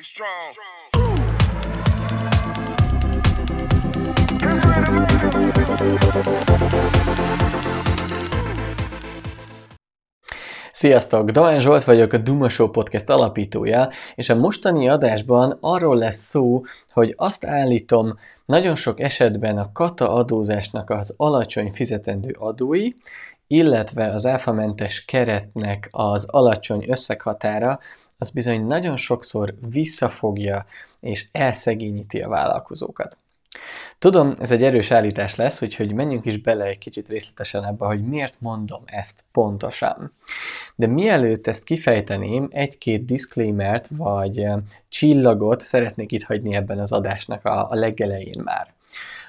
You strong. Sziasztok! Dohány Zsolt vagyok, a Duma Show podcast alapítója, és a mostani adásban arról lesz szó, hogy azt állítom, nagyon sok esetben a kata adózásnak az alacsony fizetendő adói, illetve az áfamentes keretnek az alacsony összeghatára, az bizony nagyon sokszor visszafogja és elszegényíti a vállalkozókat. Tudom, ez egy erős állítás lesz, úgyhogy menjünk is bele egy kicsit részletesen ebbe, hogy miért mondom ezt pontosan. De mielőtt ezt kifejteném, egy-két disclaimert vagy csillagot szeretnék itt hagyni ebben az adásnak a legelején már.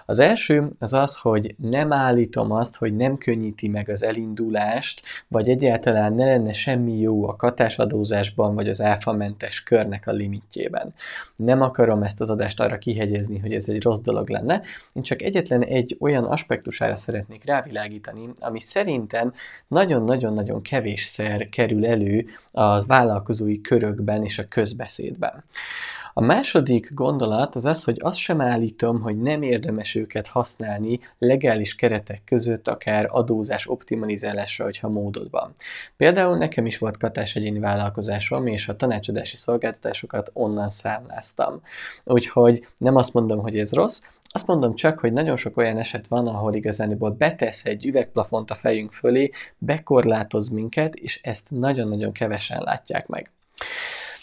Az első az az, hogy nem állítom azt, hogy nem könnyíti meg az elindulást, vagy egyáltalán ne lenne semmi jó a katásadózásban, vagy az áfamentes körnek a limitjében. Nem akarom ezt az adást arra kihegyezni, hogy ez egy rossz dolog lenne, én csak egyetlen egy olyan aspektusára szeretnék rávilágítani, ami szerintem nagyon-nagyon-nagyon kevésszer kerül elő az vállalkozói körökben és a közbeszédben. A második gondolat az az, hogy azt sem állítom, hogy nem érdemes őket használni legális keretek között, akár adózás optimalizálásra, hogyha módod van. Például nekem is volt katás egyéni vállalkozásom, és a tanácsadási szolgáltatásokat onnan számláztam. Úgyhogy nem azt mondom, hogy ez rossz, azt mondom csak, hogy nagyon sok olyan eset van, ahol igazából betesz egy üvegplafont a fejünk fölé, bekorlátoz minket, és ezt nagyon-nagyon kevesen látják meg.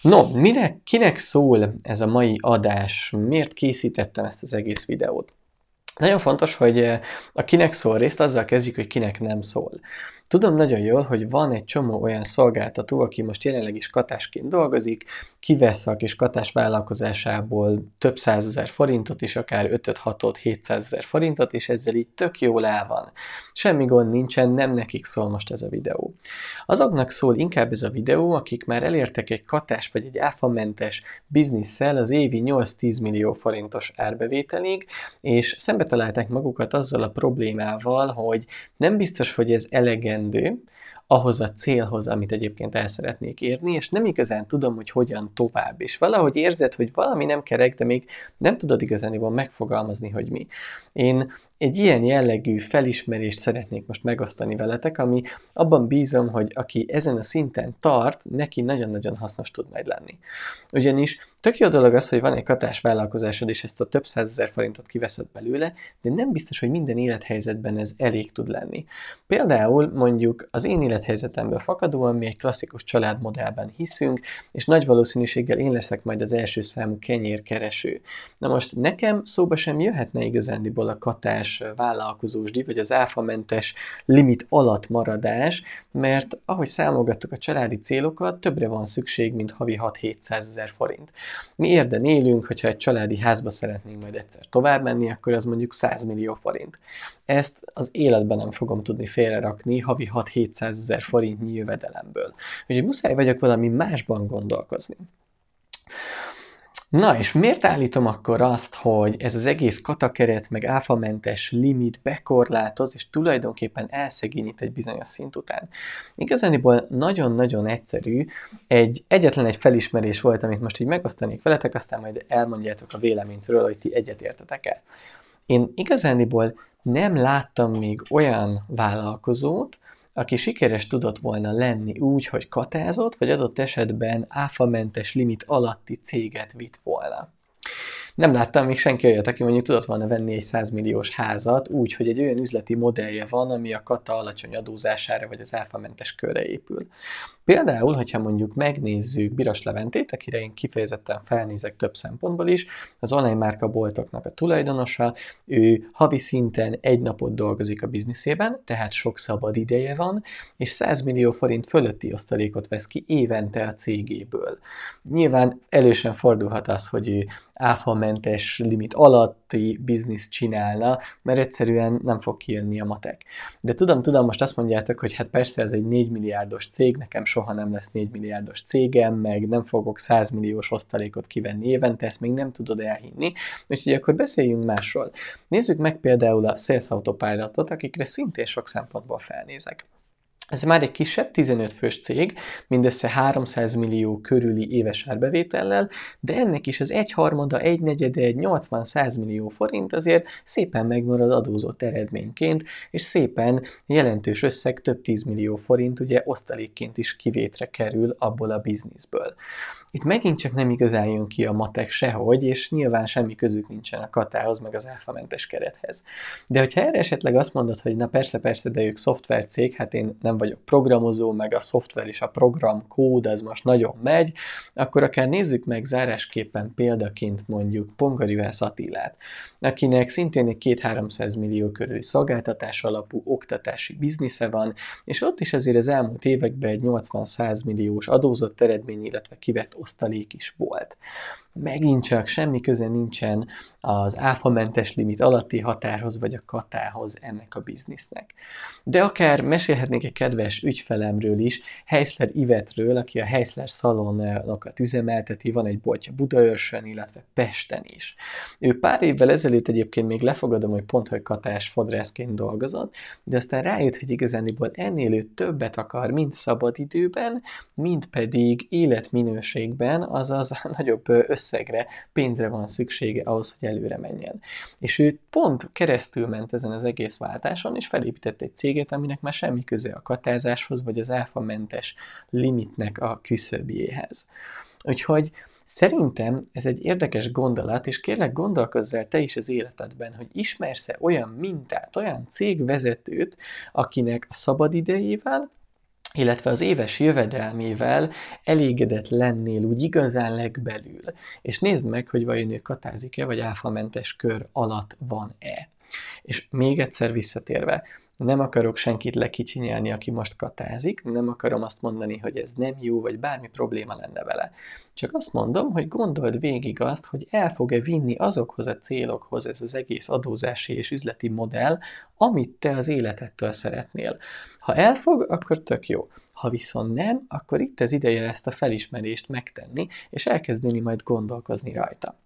No, kinek szól ez a mai adás? Miért készítettem ezt az egész videót? Nagyon fontos, hogy a kinek szól részt azzal kezdjük, hogy kinek nem szól. Tudom nagyon jól, hogy van egy csomó olyan szolgáltató, aki most jelenleg is katásként dolgozik, kivesz a kis katás vállalkozásából több 100 000 forintot is, akár 5-6-700 000 forintot, és ezzel így tök jól áll van. Semmi gond nincsen, nem nekik szól most ez a videó. Azoknak szól inkább ez a videó, akik már elértek egy katás vagy egy áfamentes bizniszsel az évi 8-10 millió forintos árbevételig, és szembe találták magukat azzal a problémával, hogy nem biztos, hogy ez elegendő ahhoz a célhoz, amit egyébként el szeretnék érni, és nem igazán tudom, hogy hogyan tovább. És valahogy érzed, hogy valami nem kerek, de még nem tudod igazán megfogalmazni, hogy mi. Én egy ilyen jellegű felismerést szeretnék most megosztani veletek, ami abban bízom, hogy aki ezen a szinten tart, neki nagyon-nagyon hasznos tud majd lenni. Ugyanis tök jó dolog az, hogy van egy katás vállalkozásod, és ezt a több 100 000 forintot kiveszed belőle, de nem biztos, hogy minden élethelyzetben ez elég tud lenni. Például mondjuk az én élethelyzetemből fakadóan mi egy klasszikus családmodellben hiszünk, és nagy valószínűséggel én leszek majd az első számú kenyérkereső. Na most nekem szóba sem jöhetne igazándiból a katás vállalkozósdi, vagy az áfamentes limit alatt maradás, mert ahogy számolgattuk a családi célokat, többre van szükség, mint havi 6-700 000 forint. Mi érden élünk, hogyha egy családi házba szeretnénk majd egyszer tovább menni, akkor az mondjuk 100 millió forint. Ezt az életben nem fogom tudni félrerakni havi 6-700 000 forintnyi jövedelemből. Úgyhogy muszáj vagyok valami másban gondolkozni. Na és miért állítom akkor azt, hogy ez az egész katakeret meg áfamentes limit bekorlátoz, és tulajdonképpen elszegényít egy bizonyos szint után? Igazániból nagyon-nagyon egyszerű, egyetlen egy felismerés volt, amit most így megosztanék veletek, aztán majd elmondjátok a véleményről, hogy ti egyetértetek-e. Én igazániból nem láttam még olyan vállalkozót, aki sikeres tudott volna lenni úgy, hogy katázott, vagy adott esetben áfamentes limit alatti céget vitt volna. Nem láttam még senki olyat, aki mondjuk tudott volna venni egy 100 milliós házat, úgy, hogy egy olyan üzleti modellje van, ami a kata alacsony adózására vagy az áfamentes körre épül. Például, hogyha mondjuk megnézzük Biros Leventét, akire én kifejezetten felnézek több szempontból is, az online márkaboltoknak a tulajdonosa, ő havi szinten egy napot dolgozik a bizniszében, tehát sok szabad ideje van, és 100 millió forint fölötti osztalékot vesz ki évente a cégéből. Nyilván elősen fordulhat az, hogy ő áfamentes limit alatti bizniszt csinálna, mert egyszerűen nem fog kijönni a matek. De tudom, most azt mondjátok, hogy hát persze ez egy 4 milliárdos cég, nekem soha nem lesz 4 milliárdos cégem, meg nem fogok 100 milliós osztalékot kivenni évente, ezt még nem tudod elhinni, úgyhogy akkor beszéljünk másról. Nézzük meg például a Sales Autopilotot, akikre szintén sok szempontból felnézek. Ez már egy kisebb, 15 fős cég, mindössze 300 millió körüli éves árbevétellel, de ennek is az egyharmada, egynegyede, egy 80-100 millió forint azért szépen megmarad adózott eredményként, és szépen jelentős összeg, több 10 millió forint ugye osztalékként is kivétre kerül abból a bizniszből. Itt megint csak nem igazán jön ki a matek sehogy, és nyilván semmi közük nincsen a katához, meg az áfamentes kerethez. De hogyha erre esetleg azt mondod, hogy na persze, de ők szoftvercég, hát én nem vagyok programozó, meg a szoftver és a programkód, az most nagyon megy, akkor akár nézzük meg zárásképpen példaként mondjuk Pongorjuhász Attilát, akinek szintén egy 200-300 millió körüli szolgáltatás alapú oktatási biznisze van, és ott is azért az elmúlt években egy 80-100 milliós adózott eredmény, illetve kivett osztalék is volt. Megint csak semmi köze nincsen az áfamentes limit alatti határhoz, vagy a katához ennek a biznisznek. De akár mesélhetnék egy kedves ügyfelemről is, Heiszler Ivetről, aki a Heiszler szalonokat üzemelteti, van egy boltja Budaörsön, illetve Pesten is. Ő pár évvel ezelőtt egyébként még lefogadom, hogy pont, hogy katás fodrászként dolgozott, de aztán rájött, hogy igazániból ennél ő többet akar, mind szabadidőben, mind pedig életminőségben, azaz nagyobb összegre, pénzre van szüksége ahhoz, hogy előre menjen. És ő pont keresztül ment ezen az egész váltáson, és felépített egy céget, aminek már semmi köze a katázáshoz, vagy az áfamentes limitnek a küszöbjéhez. Úgyhogy szerintem ez egy érdekes gondolat, és kérlek gondolkozzál te is az életedben, hogy ismersz-e olyan mintát, olyan cégvezetőt, akinek a szabadidejével, illetve az éves jövedelmével elégedett lennél úgy igazán legbelül, és nézd meg, hogy vajon ő katázik-e, vagy áfamentes kör alatt van-e. És még egyszer visszatérve, nem akarok senkit lekicsinyelni, aki most katázik, nem akarom azt mondani, hogy ez nem jó, vagy bármi probléma lenne vele. Csak azt mondom, hogy gondold végig azt, hogy el fog-e vinni azokhoz a célokhoz ez az egész adózási és üzleti modell, amit te az életettől szeretnél. Ha elfog, akkor tök jó. Ha viszont nem, akkor itt az ideje ezt a felismerést megtenni, és elkezdeni majd gondolkozni rajta.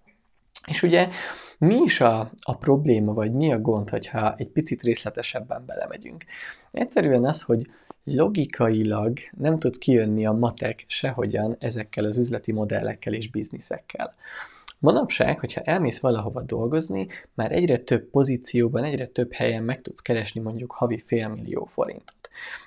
És ugye mi is a probléma, vagy mi a gond, hogyha egy picit részletesebben belemegyünk? Egyszerűen az, hogy logikailag nem tud kijönni a matek sehogyan ezekkel az üzleti modellekkel és bizniszekkel. Manapság, hogyha elmész valahova dolgozni, már egyre több pozícióban, egyre több helyen meg tudsz keresni mondjuk havi félmillió forintot.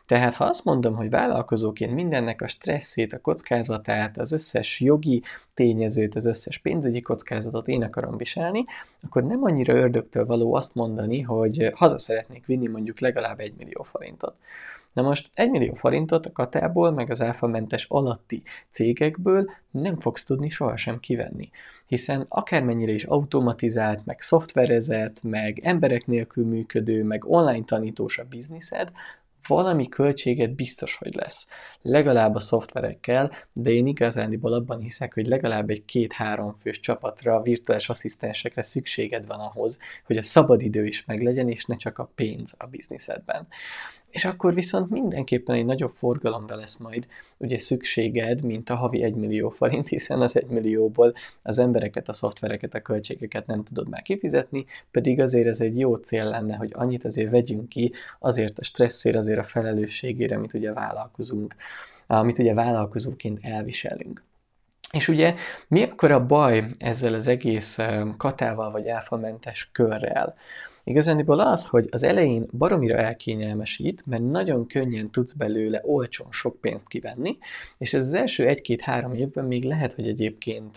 Tehát ha azt mondom, hogy vállalkozóként mindennek a stresszét, a kockázatát, az összes jogi tényezőt, az összes pénzügyi kockázatot én akarom viselni, akkor nem annyira ördögtől való azt mondani, hogy haza szeretnék vinni mondjuk legalább 1 millió forintot. Na most 1 millió forintot a katából, meg az áfamentes alatti cégekből nem fogsz tudni sohasem kivenni, hiszen akármennyire is automatizált, meg szoftverezett, meg emberek nélkül működő, meg online tanítós a bizniszed, valami költséged biztos, hogy lesz. Legalább a szoftverekkel, de én igazándiból abban hiszek, hogy legalább egy 2-3 fős csapatra, virtuális asszisztensekre szükséged van ahhoz, hogy a szabadidő is meglegyen, és ne csak a pénz a bizniszedben. És akkor viszont mindenképpen egy nagyobb forgalomra lesz majd ugye szükséged, mint a havi 1 millió forint, hiszen az 1 millióból az embereket, a szoftvereket, a költségeket nem tudod már kifizetni, pedig azért ez egy jó cél lenne, hogy annyit azért vegyünk ki, azért a stresszére, azért a felelősségére, amit ugye vállalkozóként elviselünk. És ugye mi akkor a baj ezzel az egész katával vagy áfamentes körrel? Igazániból az, hogy az elején baromira elkényelmesít, mert nagyon könnyen tudsz belőle olcsón sok pénzt kivenni, és ez az első 1-2-3 évben még lehet, hogy egyébként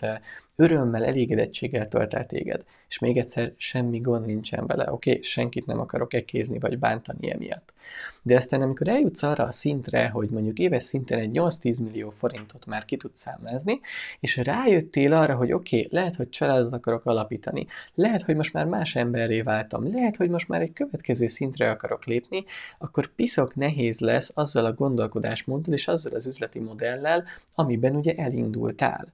örömmel, elégedettséggel tölt el téged. És még egyszer semmi gond nincsen vele, oké? Senkit nem akarok ekézni vagy bántani emiatt. De aztán amikor eljutsz arra a szintre, hogy mondjuk éves szinten egy 8-10 millió forintot már ki tudsz számlázni, és rájöttél arra, hogy oké, lehet, hogy családot akarok alapítani, lehet, hogy most már más emberré váltam, lehet, hogy most már egy következő szintre akarok lépni, akkor piszok nehéz lesz azzal a gondolkodásmóddal és azzal az üzleti modellel, amiben ugye elindultál.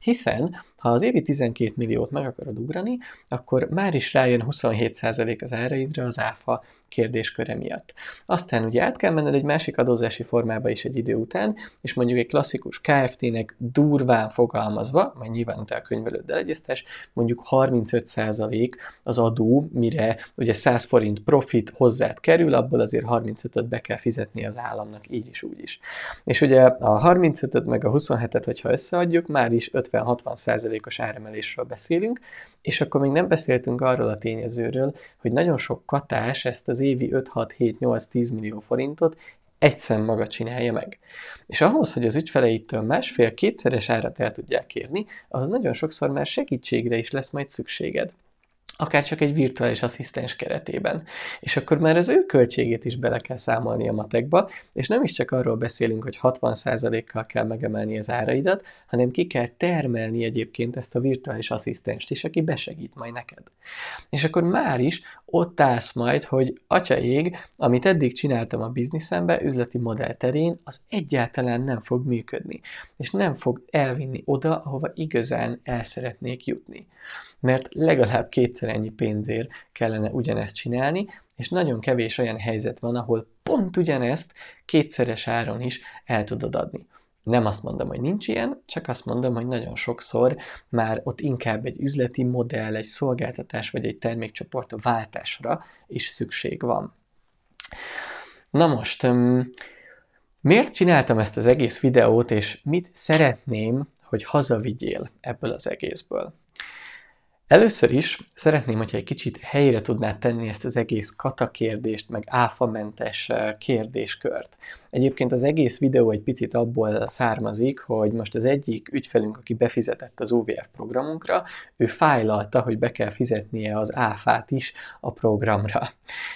hiszen ha az évi 12 milliót meg akarod ugrani, akkor már is rájön 27% az áraidra az áfa kérdésköre miatt. Aztán ugye át kell menned egy másik adózási formába is egy idő után, és mondjuk egy klasszikus Kft-nek durván fogalmazva, majd nyilván te a könyvelőddel egyeztes, mondjuk 35% az adó, mire ugye 100 forint profit hozzád kerül, abból azért 35-öt be kell fizetni az államnak, így is, úgy is. És ugye a 35-öt meg a 27-et, hogyha összeadjuk, már is 50-60%-os áremelésről beszélünk, és akkor még nem beszéltünk arról a tényezőről, hogy nagyon sok katás ezt az évi 5-6-7-8-10 millió forintot egyszerűen maga csinálja meg. És ahhoz, hogy az ügyfeleitől másfél-kétszeres árat el tudják kérni, ahhoz nagyon sokszor már segítségre is lesz majd szükséged. Akár csak egy virtuális asszisztens keretében. És akkor már az ő költségét is bele kell számolni a matekba, és nem is csak arról beszélünk, hogy 60%-kal kell megemelni az áraidat, hanem ki kell termelni egyébként ezt a virtuális asszisztenst is, aki besegít majd neked. És akkor már is ott állsz majd, hogy atya ég, amit eddig csináltam a bizniszemben, üzleti modell terén, az egyáltalán nem fog működni, és nem fog elvinni oda, ahova igazán el szeretnék jutni. Mert legalább kétszer ennyi pénzért kellene ugyanezt csinálni, és nagyon kevés olyan helyzet van, ahol pont ugyanezt kétszeres áron is el tudod adni. Nem azt mondom, hogy nincs ilyen, csak azt mondom, hogy nagyon sokszor már ott inkább egy üzleti modell, egy szolgáltatás vagy egy termékcsoport váltásra is szükség van. Na most, miért csináltam ezt az egész videót, és mit szeretném, hogy hazavigyél ebből az egészből? Először is szeretném, hogyha egy kicsit helyre tudnád tenni ezt az egész kata kérdést, meg áfamentes kérdéskört. Egyébként az egész videó egy picit abból származik, hogy most az egyik ügyfelünk, aki befizetett az OVF programunkra, ő fájlalta, hogy be kell fizetnie az áfát is a programra.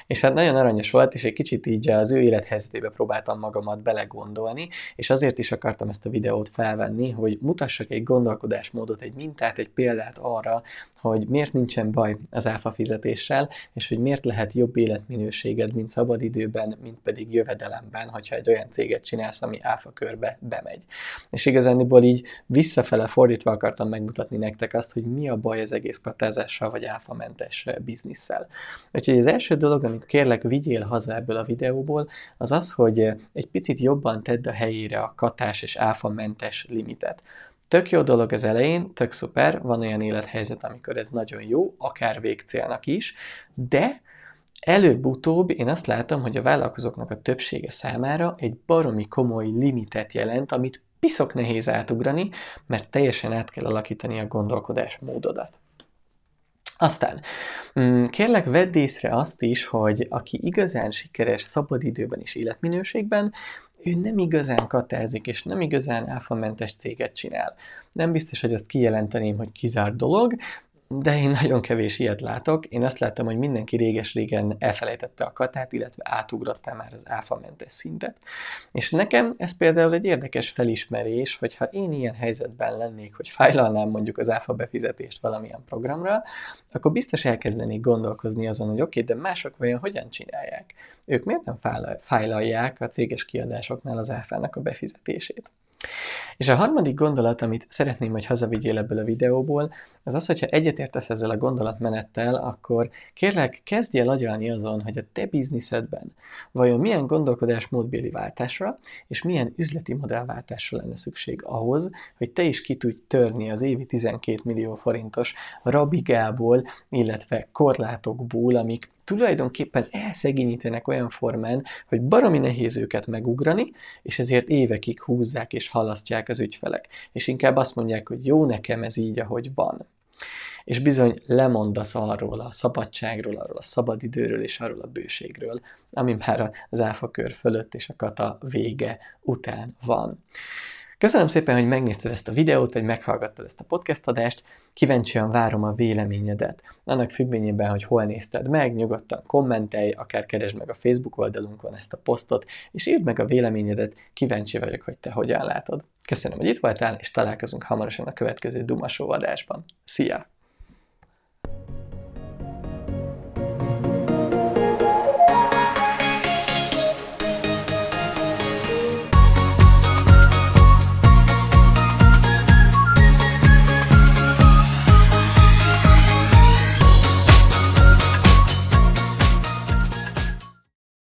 És hát nagyon aranyos volt, és egy kicsit így az ő élethelyzetébe próbáltam magamat belegondolni, és azért is akartam ezt a videót felvenni, hogy mutassak egy gondolkodásmódot, egy mintát, egy példát arra, hogy miért nincsen baj az áfa fizetéssel, és hogy miért lehet jobb életminőséged, mint szabadidőben, mint pedig jövedelemben, hogyha egy olyan céget csinálsz, ami áfa körbe bemegy. És igazániból így visszafele fordítva akartam megmutatni nektek azt, hogy mi a baj az egész katázással vagy áfamentes bizniszsel. Úgyhogy az első dolog, amit kérlek vigyél haza ebből a videóból, az az, hogy egy picit jobban tedd a helyére a katás és áfamentes limitet. Tök jó dolog az elején, tök szuper, van olyan élethelyzet, amikor ez nagyon jó, akár végcélnak is, de előbb-utóbb én azt látom, hogy a vállalkozóknak a többsége számára egy baromi komoly limitet jelent, amit piszok nehéz átugrani, mert teljesen át kell alakítani a gondolkodásmódodat. Aztán kérlek vedd észre azt is, hogy aki igazán sikeres szabadidőben és életminőségben, ő nem igazán katázik, és nem igazán áfamentes céget csinál. Nem biztos, hogy ezt kijelenteném, hogy kizárt dolog, de én nagyon kevés ilyet látok. Én azt látom, hogy mindenki réges-régen elfelejtette a katát, illetve átugrotta már az áfamentes szintet. És nekem ez például egy érdekes felismerés, hogyha én ilyen helyzetben lennék, hogy fájlalnám mondjuk az áfa befizetést valamilyen programra, akkor biztos elkezdenék gondolkozni azon, hogy oké, de mások vajon hogyan csinálják? Ők miért nem fájlalják a céges kiadásoknál az áfának a befizetését? És a harmadik gondolat, amit szeretném, hogy hazavigyél ebből a videóból, az az, hogyha egyetértesz ezzel a gondolatmenettel, akkor kérlek, kezdj el agyalni azon, hogy a te bizniszedben vajon milyen gondolkodásmódbéli váltásra és milyen üzleti modellváltásra lenne szükség ahhoz, hogy te is ki tudj törni az évi 12 millió forintos rabigából, illetve korlátokból, amik tulajdonképpen elszegényítenek olyan formán, hogy baromi nehéz őket megugrani, és ezért évekig húzzák és halasztják az ügyfelek. És inkább azt mondják, hogy jó, nekem ez így, ahogy van. És bizony lemondasz arról a szabadságról, arról a szabadidőről és arról a bőségről, ami már az áfakör fölött és a kata vége után van. Köszönöm szépen, hogy megnézted ezt a videót, vagy meghallgattad ezt a podcast adást. Kíváncsian várom a véleményedet. Annak függvényében, hogy hol nézted meg, nyugodtan kommentelj, akár keresd meg a Facebook oldalunkon ezt a posztot, és írd meg a véleményedet, kíváncsi vagyok, hogy te hogyan látod. Köszönöm, hogy itt voltál, és találkozunk hamarosan a következő Duma Show adásban. Szia!